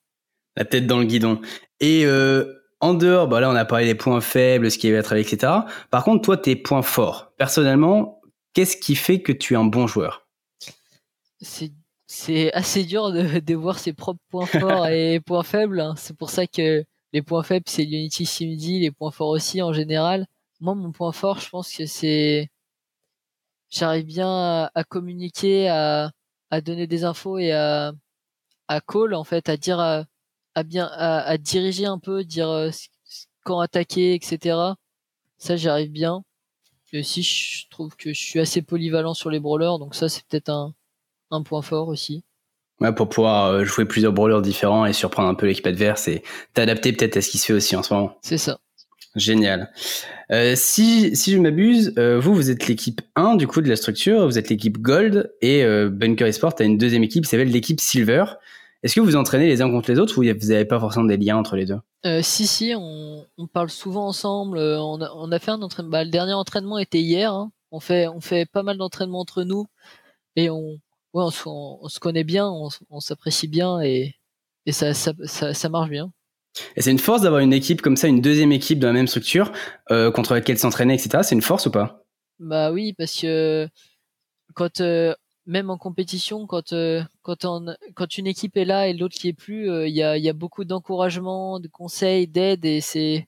La tête dans le guidon. Et en dehors, bah là, on a parlé des points faibles, ce qui va travailler, etc. Par contre, toi, tes points forts. Personnellement, qu'est-ce qui fait que tu es un bon joueur? C'est assez dur de voir ses propres points forts et points faibles, hein. C'est pour ça que les points faibles, c'est Unity Simidi, les points forts aussi en général. Moi, mon point fort, je pense que c'est... J'arrive bien à communiquer, à donner des infos et à call, en fait, à dire, à diriger un peu, dire quand attaquer, etc. Ça, j'arrive bien. Et aussi, je trouve que je suis assez polyvalent sur les brawlers, donc ça, c'est peut-être un point fort aussi. Ouais, pour pouvoir jouer plusieurs brawlers différents et surprendre un peu l'équipe adverse et t'adapter peut-être à ce qui se fait aussi en ce moment. C'est ça. Génial. Si je m'abuse, vous êtes l'équipe 1 du coup de la structure, vous êtes l'équipe Gold et Bunker eSport a une deuxième équipe qui s'appelle l'équipe Silver. Est-ce que vous entraînez les uns contre les autres ou vous n'avez pas forcément des liens entre les deux? Si, on parle souvent ensemble. On a fait un entraînement. Bah, le dernier entraînement était hier. Hein. On fait pas mal d'entraînements entre nous et ouais, on se connaît bien, on s'apprécie bien et ça marche bien. Et c'est une force d'avoir une équipe comme ça, une deuxième équipe dans la même structure contre laquelle s'entraîner, etc. C'est une force ou pas? Bah oui, parce que quand même en compétition, quand une équipe est là et l'autre qui est plus, il y a beaucoup d'encouragement, de conseils, d'aide et c'est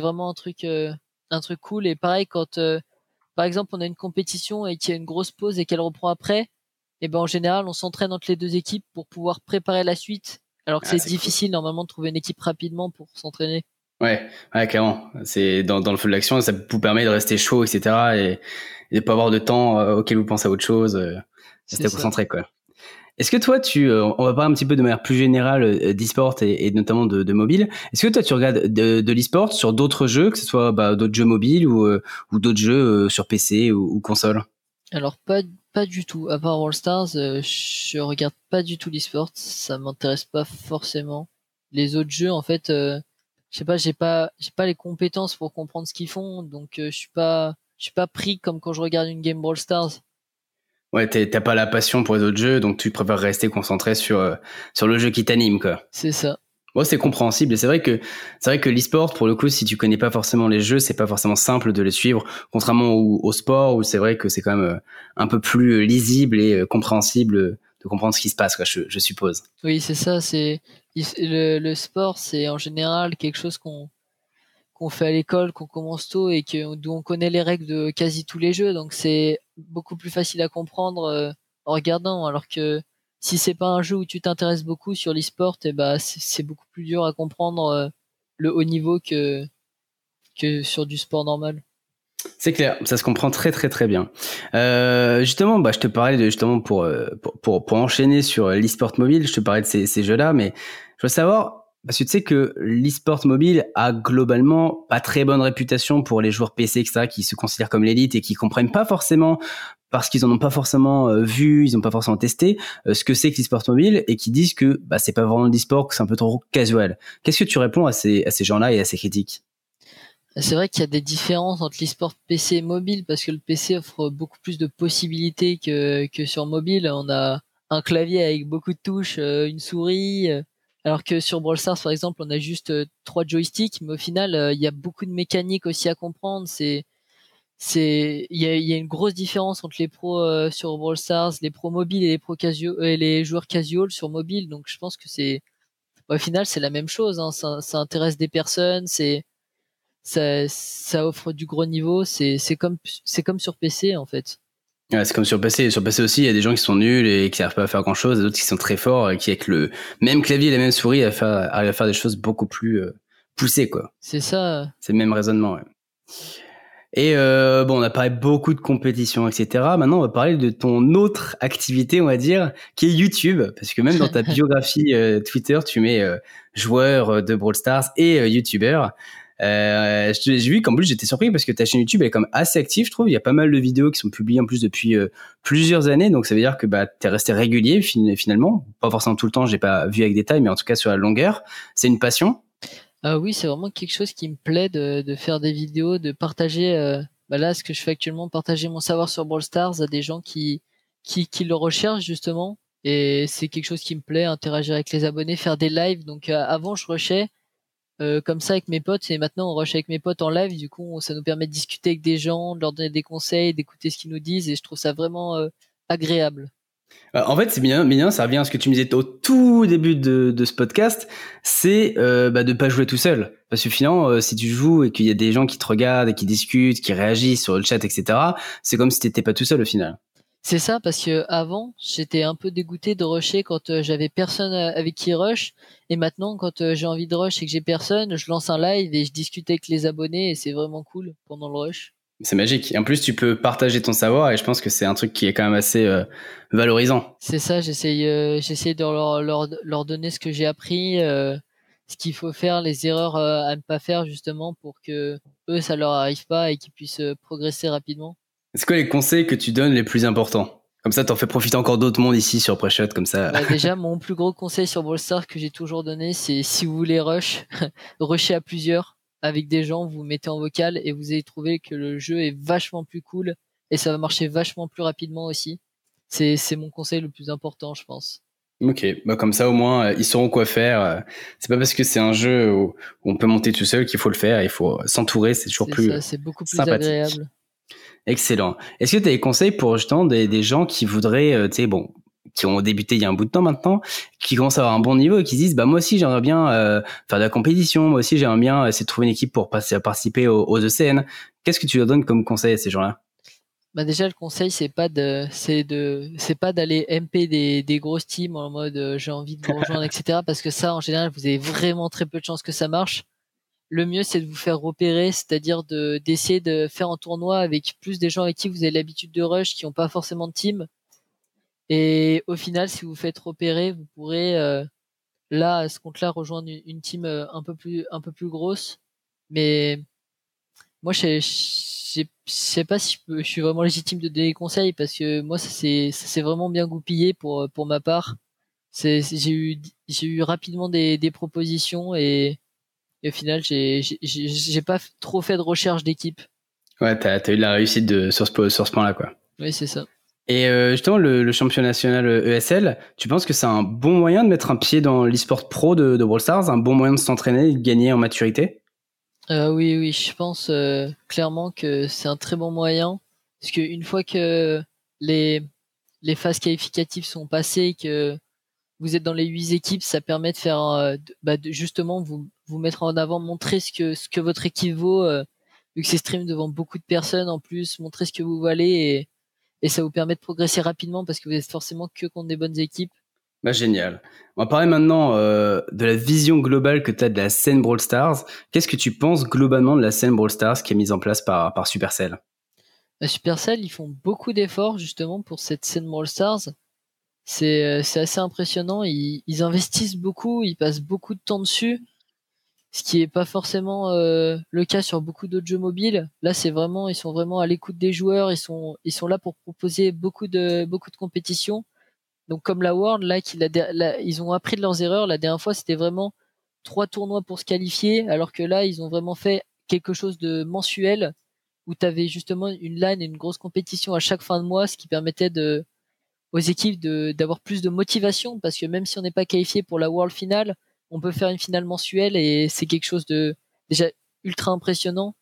vraiment un truc cool. Et pareil, quand par exemple on a une compétition et qu'il y a une grosse pause et qu'elle reprend après. Et ben en général, on s'entraîne entre les deux équipes pour pouvoir préparer la suite. Alors que c'est difficile cool. Normalement de trouver une équipe rapidement pour s'entraîner. Ouais, clairement. C'est dans le feu de l'action, ça vous permet de rester chaud, etc. et de pas avoir de temps auquel vous pensez à autre chose, rester concentré, quoi. Est-ce que toi, on va parler un petit peu de manière plus générale d'e-sport et notamment de mobile. Est-ce que toi, tu regardes de l'e-sport sur d'autres jeux, que ce soit bah, d'autres jeux mobiles ou d'autres jeux sur PC ou console? Alors pas du tout. À part World Stars, je regarde pas du tout l'e-sport. Ça m'intéresse pas forcément. les autres jeux, en fait, je sais pas, j'ai pas les compétences pour comprendre ce qu'ils font, donc je suis pas pris comme quand je regarde une game Brawl Stars. Ouais, t'as pas la passion pour les autres jeux, donc tu préfères rester concentré sur le jeu qui t'anime, quoi. C'est ça. Bon, c'est compréhensible, et c'est vrai que l'e-sport, pour le coup, si tu connais pas forcément les jeux, c'est pas forcément simple de les suivre, contrairement au sport, où c'est vrai que c'est quand même un peu plus lisible et compréhensible de comprendre ce qui se passe, quoi, je suppose. Oui, c'est ça, c'est le sport, c'est en général quelque chose qu'on fait à l'école, qu'on commence tôt, et d'où on connaît les règles de quasi tous les jeux, donc c'est beaucoup plus facile à comprendre en regardant, alors que si c'est pas un jeu où tu t'intéresses beaucoup sur l'e-sport, et bah c'est beaucoup plus dur à comprendre le haut niveau que sur du sport normal. C'est clair, ça se comprend très très très bien. Justement, je te parlais pour enchaîner sur l'e-sport mobile, je te parlais de ces jeux-là, mais je veux savoir, parce que tu sais que l'e-sport mobile a globalement pas très bonne réputation pour les joueurs PC, etc., qui se considèrent comme l'élite et qui comprennent pas forcément, parce qu'ils en ont pas forcément vu, ils ont pas forcément testé ce que c'est que l'e-sport mobile, et qui disent que c'est pas vraiment de l'e-sport, que c'est un peu trop casual. Qu'est-ce que tu réponds à ces gens-là et à ces critiques ? C'est vrai qu'il y a des différences entre l'e-sport PC et mobile, parce que le PC offre beaucoup plus de possibilités que sur mobile. On a un clavier avec beaucoup de touches, une souris, alors que sur Brawl Stars, par exemple, on a juste 3 joysticks, mais au final, il y a beaucoup de mécaniques aussi à comprendre. Il y a une grosse différence entre les pros sur Brawl Stars, les pros mobiles et les pros casual, et les joueurs casual sur mobile. Donc je pense que au final c'est la même chose, hein. Ça intéresse des personnes, ça offre du gros niveau, c'est comme sur PC en fait. Ouais, c'est comme sur PC. Sur PC aussi, il y a des gens qui sont nuls et qui n'arrivent pas à faire grand chose, et d'autres qui sont très forts et qui avec le même clavier et la même souris arrivent à faire des choses beaucoup plus poussées, quoi. C'est ça. C'est le même raisonnement, ouais. Et on a parlé beaucoup de compétition, etc. Maintenant, on va parler de ton autre activité, on va dire, qui est YouTube. Parce que même dans ta biographie Twitter, tu mets joueur de Brawl Stars et youtubeur. J'ai vu qu'en plus, j'étais surpris parce que ta chaîne YouTube, elle est quand même assez active, je trouve. Il y a pas mal de vidéos qui sont publiées en plus depuis plusieurs années. Donc, ça veut dire que t'es resté régulier finalement. Pas forcément tout le temps, j'ai pas vu avec détail, mais en tout cas sur la longueur. C'est une passion. Oui, c'est vraiment quelque chose qui me plaît de faire des vidéos, de partager là ce que je fais actuellement, partager mon savoir sur Brawl Stars à des gens qui le recherchent justement, et c'est quelque chose qui me plaît, interagir avec les abonnés, faire des lives. Donc avant je rushais comme ça avec mes potes, et maintenant on rush avec mes potes en live, du coup ça nous permet de discuter avec des gens, de leur donner des conseils, d'écouter ce qu'ils nous disent, et je trouve ça vraiment agréable. En fait, c'est bien, ça revient à ce que tu me disais au tout début de ce podcast, c'est de pas jouer tout seul. Parce que finalement, si tu joues et qu'il y a des gens qui te regardent et qui discutent, qui réagissent sur le chat, etc., c'est comme si t'étais pas tout seul au final. C'est ça, parce que avant, j'étais un peu dégoûté de rusher quand j'avais personne avec qui rush, et maintenant, quand j'ai envie de rush et que j'ai personne, je lance un live et je discute avec les abonnés, et c'est vraiment cool pendant le rush. C'est magique. Et en plus, tu peux partager ton savoir, et je pense que c'est un truc qui est quand même assez valorisant. C'est ça, j'essaye de leur donner ce que j'ai appris, ce qu'il faut faire, les erreurs à ne pas faire justement pour que eux, ça leur arrive pas et qu'ils puissent progresser rapidement. C'est quoi les conseils que tu donnes les plus importants ? Comme ça, t'en fais profiter encore d'autres mondes ici sur Pre-Shot, comme ça. Déjà, mon plus gros conseil sur Brawl Stars que j'ai toujours donné, c'est si vous voulez rusher à plusieurs. Avec des gens, vous mettez en vocal et vous allez trouver que le jeu est vachement plus cool et ça va marcher vachement plus rapidement aussi. C'est mon conseil le plus important, je pense. Ok, comme ça au moins ils sauront quoi faire. C'est pas parce que c'est un jeu où on peut monter tout seul qu'il faut le faire. Il faut s'entourer, c'est toujours plus sympathique. C'est beaucoup plus agréable. Excellent. Est-ce que tu as des conseils pour justement des gens qui voudraient, qui ont débuté il y a un bout de temps maintenant, qui commencent à avoir un bon niveau et qui se disent moi aussi j'aimerais bien faire de la compétition, moi aussi j'aimerais bien essayer de trouver une équipe pour participer aux ECN. Qu'est-ce que tu leur donnes comme conseil à ces gens-là ? Déjà le conseil c'est pas d'aller MP des grosses teams en mode j'ai envie de vous rejoindre etc, parce que ça en général vous avez vraiment très peu de chances que ça marche. Le mieux c'est de vous faire repérer, c'est-à-dire d'essayer de faire un tournoi avec plus des gens avec qui vous avez l'habitude de rush, qui n'ont pas forcément de team. Et au final, si vous faites repérer, vous pourrez à ce compte-là, rejoindre une team un peu plus grosse. Mais moi, je sais pas si je suis vraiment légitime de donner des conseils, parce que moi, ça s'est vraiment bien goupillé pour ma part. J'ai eu rapidement des propositions et au final j'ai pas trop fait de recherche d'équipe. Ouais, t'as eu de la réussite sur ce point-là, quoi. Oui, c'est ça. Et justement, le championnat national ESL, tu penses que c'est un bon moyen de mettre un pied dans l'e-sport pro de Brawl Stars, un bon moyen de s'entraîner et de gagner en maturité? Oui, je pense clairement que c'est un très bon moyen, parce qu'une fois que les phases qualificatives sont passées et que vous êtes dans les 8 équipes, ça permet de faire justement vous mettre en avant, montrer ce que votre équipe vaut, vu que c'est stream devant beaucoup de personnes en plus, montrer ce que vous valez et ça vous permet de progresser rapidement parce que vous êtes forcément que contre des bonnes équipes. Bah, génial. On va parler maintenant de la vision globale que tu as de la scène Brawl Stars. Qu'est-ce que tu penses globalement de la scène Brawl Stars qui est mise en place par Supercell? Supercell, ils font beaucoup d'efforts justement pour cette scène Brawl Stars. C'est assez impressionnant. Ils investissent beaucoup, ils passent beaucoup de temps dessus, ce qui est pas forcément le cas sur beaucoup d'autres jeux mobiles. Là, ils sont vraiment à l'écoute des joueurs. Ils sont là pour proposer beaucoup de compétitions. Donc comme la World, là, ils ont appris de leurs erreurs. La dernière fois, c'était vraiment 3 tournois pour se qualifier, alors que là, ils ont vraiment fait quelque chose de mensuel où t'avais justement une LAN et une grosse compétition à chaque fin de mois, ce qui permettait aux équipes d'avoir plus de motivation, parce que même si on n'est pas qualifié pour la World finale, on peut faire une finale mensuelle et c'est quelque chose de déjà ultra impressionnant.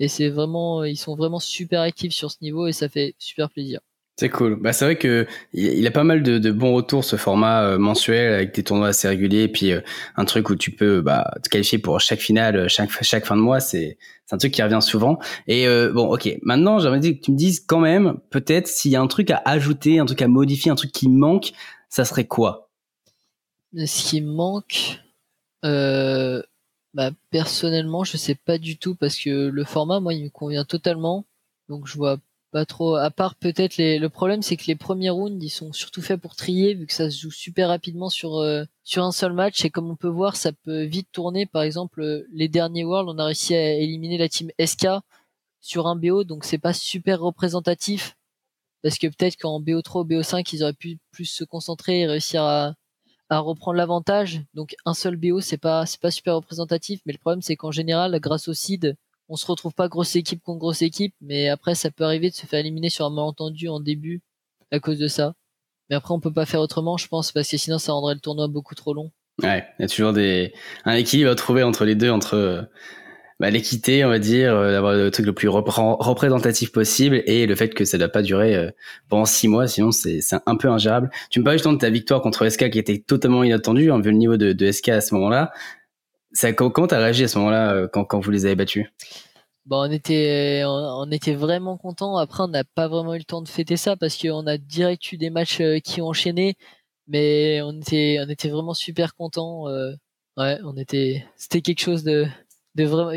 Et ils sont vraiment super actifs sur ce niveau et ça fait super plaisir. C'est cool. Bah, c'est vrai que il a pas mal de bons retours, ce format mensuel avec des tournois assez réguliers et puis un truc où tu peux te qualifier pour chaque finale, chaque fin de mois, c'est un truc qui revient souvent. Et bon, OK, maintenant, j'aimerais que tu me dises quand même peut-être s'il y a un truc à ajouter, un truc à modifier, un truc qui manque, ça serait quoi? Ce qui manque personnellement, je sais pas du tout parce que le format, moi, il me convient totalement. Donc je vois pas trop, à part peut-être le problème c'est que les premiers rounds ils sont surtout faits pour trier vu que ça se joue super rapidement sur un seul match et comme on peut voir ça peut vite tourner. Par exemple les derniers Worlds on a réussi à éliminer la team SK sur un BO, donc c'est pas super représentatif parce que peut-être qu'en BO3 ou BO5 ils auraient pu plus se concentrer et réussir à reprendre l'avantage. Donc un seul BO c'est pas super représentatif, mais le problème c'est qu'en général grâce au seed on se retrouve pas grosse équipe contre grosse équipe, mais après ça peut arriver de se faire éliminer sur un malentendu en début à cause de ça. Mais après on peut pas faire autrement, je pense, parce que sinon ça rendrait le tournoi beaucoup trop long. Ouais, il y a toujours un équilibre à trouver entre les deux, entre l'équité, on va dire, d'avoir le truc le plus représentatif possible et le fait que ça ne doit pas durer pendant 6 mois, sinon c'est un peu ingérable. Tu me parlais justement de ta victoire contre SK qui était totalement inattendue, vu le niveau de SK à ce moment-là. Comment t'as réagi à ce moment-là quand vous les avez battus? Bon, on était vraiment contents. Après, on n'a pas vraiment eu le temps de fêter ça parce qu'on a direct eu des matchs qui ont enchaîné, mais on était vraiment super contents. Ouais, c'était quelque chose de vraiment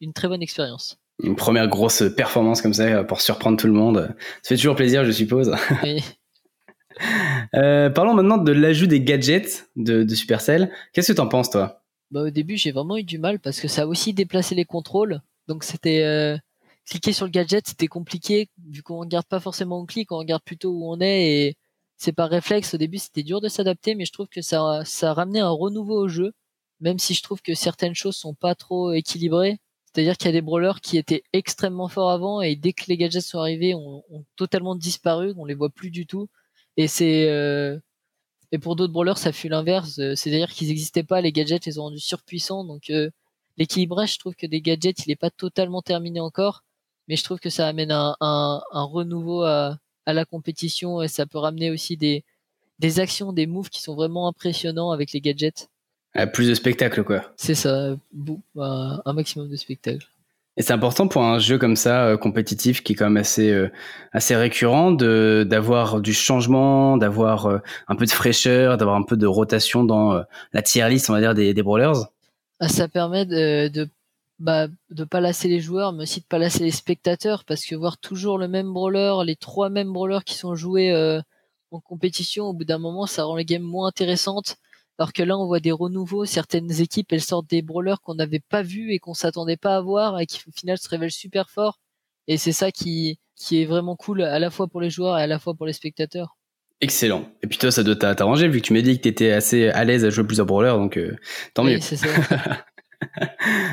une très bonne expérience. Une première grosse performance comme ça pour surprendre tout le monde. Ça fait toujours plaisir, je suppose. Oui. Parlons maintenant de l'ajout des gadgets de Supercell. Qu'est-ce que t'en penses, toi? Bah, au début, j'ai vraiment eu du mal parce que ça a aussi déplacé les contrôles. Donc, c'était cliquer sur le gadget, c'était compliqué vu qu'on regarde pas forcément où on clique, on regarde plutôt où on est et c'est par réflexe. Au début, c'était dur de s'adapter, mais je trouve que ça a ramené un renouveau au jeu, même si je trouve que certaines choses sont pas trop équilibrées. C'est-à-dire qu'il y a des brawlers qui étaient extrêmement forts avant et dès que les gadgets sont arrivés, ont totalement disparu, on les voit plus du tout. Et pour d'autres brawlers, ça fut l'inverse. C'est-à-dire qu'ils n'existaient pas, les gadgets les ont rendus surpuissants. Donc l'équilibrage, je trouve que des gadgets, il n'est pas totalement terminé encore. Mais je trouve que ça amène un renouveau à la compétition. Et ça peut ramener aussi des actions, des moves qui sont vraiment impressionnants avec les gadgets. Plus de spectacle, quoi. C'est ça, un maximum de spectacle. Et c'est important pour un jeu comme ça, compétitif, qui est quand même assez récurrent, d'avoir du changement, d'avoir un peu de fraîcheur, d'avoir un peu de rotation dans la tier list, on va dire, des brawlers. Ça permet de pas lasser les joueurs, mais aussi de pas lasser les spectateurs, parce que voir toujours le même brawler, les 3 mêmes brawlers qui sont joués en compétition, au bout d'un moment, ça rend les games moins intéressantes. Alors que là, on voit des renouveaux. Certaines équipes, elles sortent des brawlers qu'on n'avait pas vus et qu'on s'attendait pas à voir et qui, au final, se révèlent super forts. Et c'est ça qui est vraiment cool à la fois pour les joueurs et à la fois pour les spectateurs. Excellent. Et puis toi, ça doit t'arranger vu que tu m'as dit que t'étais assez à l'aise à jouer plusieurs brawlers, donc tant mieux. Oui, c'est ça.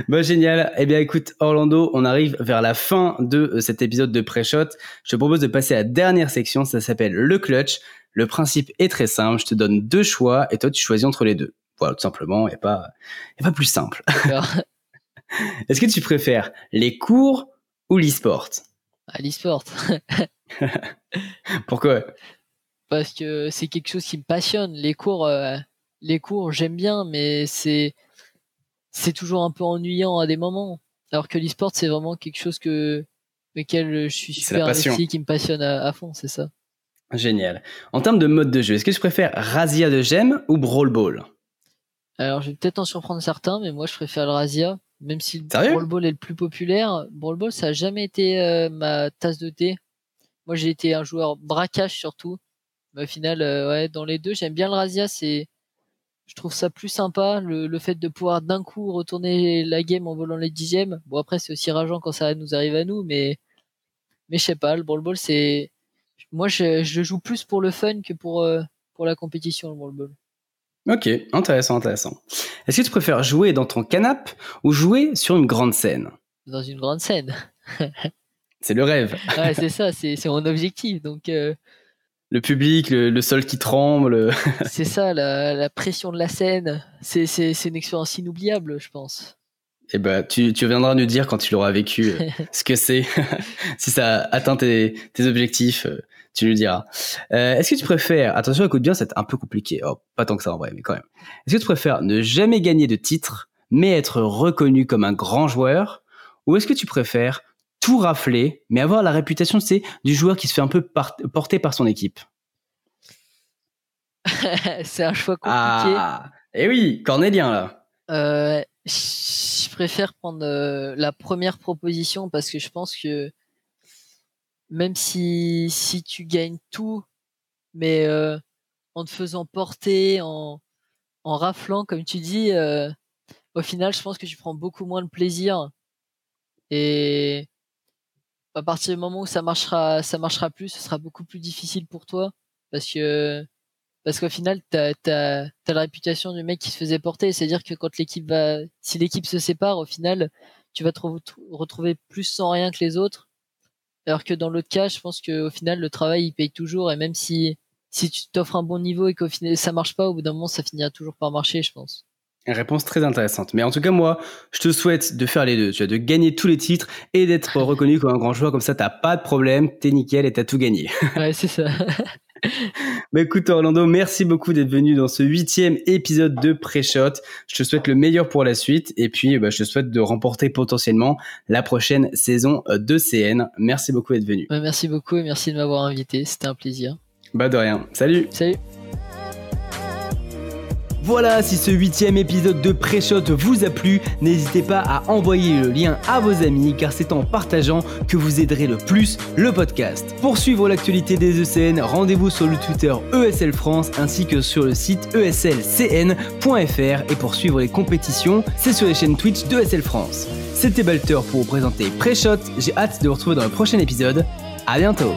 Bon, génial. Eh bien, écoute, Orlando, on arrive vers la fin de cet épisode de Pre-Shot. Je te propose de passer à la dernière section. Ça s'appelle le clutch. Le principe est très simple. Je te donne deux choix et toi, tu choisis entre les deux. Voilà, tout simplement. Et pas plus simple. D'accord. Est-ce que tu préfères les cours ou l'e-sport ? Ah, l'e-sport. Pourquoi ? Parce que c'est quelque chose qui me passionne. Les cours, j'aime bien, mais c'est toujours un peu ennuyant à des moments. Alors que l'e-sport, c'est vraiment quelque chose auquel je suis super investi, qui me passionne à fond, c'est ça. Génial. En termes de mode de jeu, est-ce que je préfère Razia de Gemme ou Brawl Ball ? Alors, je vais peut-être en surprendre certains, mais moi, je préfère le Razia. Même si Brawl Ball est le plus populaire, Brawl Ball, ça n'a jamais été ma tasse de thé. Moi, j'ai été un joueur braquage surtout. Mais au final, dans les deux, j'aime bien le Razia. Je trouve ça plus sympa, le fait de pouvoir d'un coup retourner la game en volant les dixièmes. Bon, après, c'est aussi rageant quand ça nous arrive à nous, mais je sais pas, le Brawl Ball, c'est... Moi, je joue plus pour le fun que pour la compétition, le Brawl Ball. Ok, intéressant. Est-ce que tu préfères jouer dans ton canapé ou jouer sur une grande scène ? Dans une grande scène. C'est le rêve. Ouais, c'est ça, c'est mon objectif, donc... Le public, le sol qui tremble. C'est ça, la pression de la scène. C'est une expérience inoubliable, je pense. Eh ben, tu viendras nous dire quand tu l'auras vécu ce que c'est. Si ça atteint tes objectifs, tu nous diras. Est-ce que tu préfères... Attention, écoute bien, c'est un peu compliqué. Oh, pas tant que ça en vrai, mais quand même. Est-ce que tu préfères ne jamais gagner de titre, mais être reconnu comme un grand joueur ? Ou est-ce que tu préfères... tout rafler, mais avoir la réputation, c'est du joueur qui se fait un peu porter par son équipe. C'est un choix compliqué. Ah, et oui, cornélien là. Je préfère prendre la première proposition parce que je pense que même si tu gagnes tout, mais en te faisant porter, en raflant comme tu dis, au final, je pense que tu prends beaucoup moins de plaisir et à partir du moment où ça marchera plus, ce sera beaucoup plus difficile pour toi parce qu'au final t'as la réputation du mec qui se faisait porter, c'est-à-dire que quand si l'équipe se sépare, au final tu vas te retrouver plus sans rien que les autres, alors que dans l'autre cas, je pense que au final le travail il paye toujours, et même si tu t'offres un bon niveau et qu'au final ça marche pas, au bout d'un moment ça finira toujours par marcher, je pense. Une réponse très intéressante. Mais en tout cas, moi, je te souhaite de faire les deux. Tu as de gagner tous les titres et d'être reconnu comme un grand joueur. Comme ça, t'as pas de problème, t'es nickel et t'as tout gagné. Ouais, c'est ça. Bah écoute, Orlando, merci beaucoup d'être venu dans ce 8e épisode de Pre-Shot. Je te souhaite le meilleur pour la suite. Et puis, je te souhaite de remporter potentiellement la prochaine saison de CN. Merci beaucoup d'être venu. Ouais, merci beaucoup et merci de m'avoir invité. C'était un plaisir. Bah de rien. Salut. Salut. Voilà, si ce 8e épisode de Pre-Shot vous a plu, n'hésitez pas à envoyer le lien à vos amis, car c'est en partageant que vous aiderez le plus le podcast. Pour suivre l'actualité des ECN, rendez-vous sur le Twitter ESL France ainsi que sur le site eslcn.fr, et pour suivre les compétitions, c'est sur les chaînes Twitch de ESL France. C'était Balter pour vous présenter Pre-Shot, j'ai hâte de vous retrouver dans le prochain épisode, à bientôt.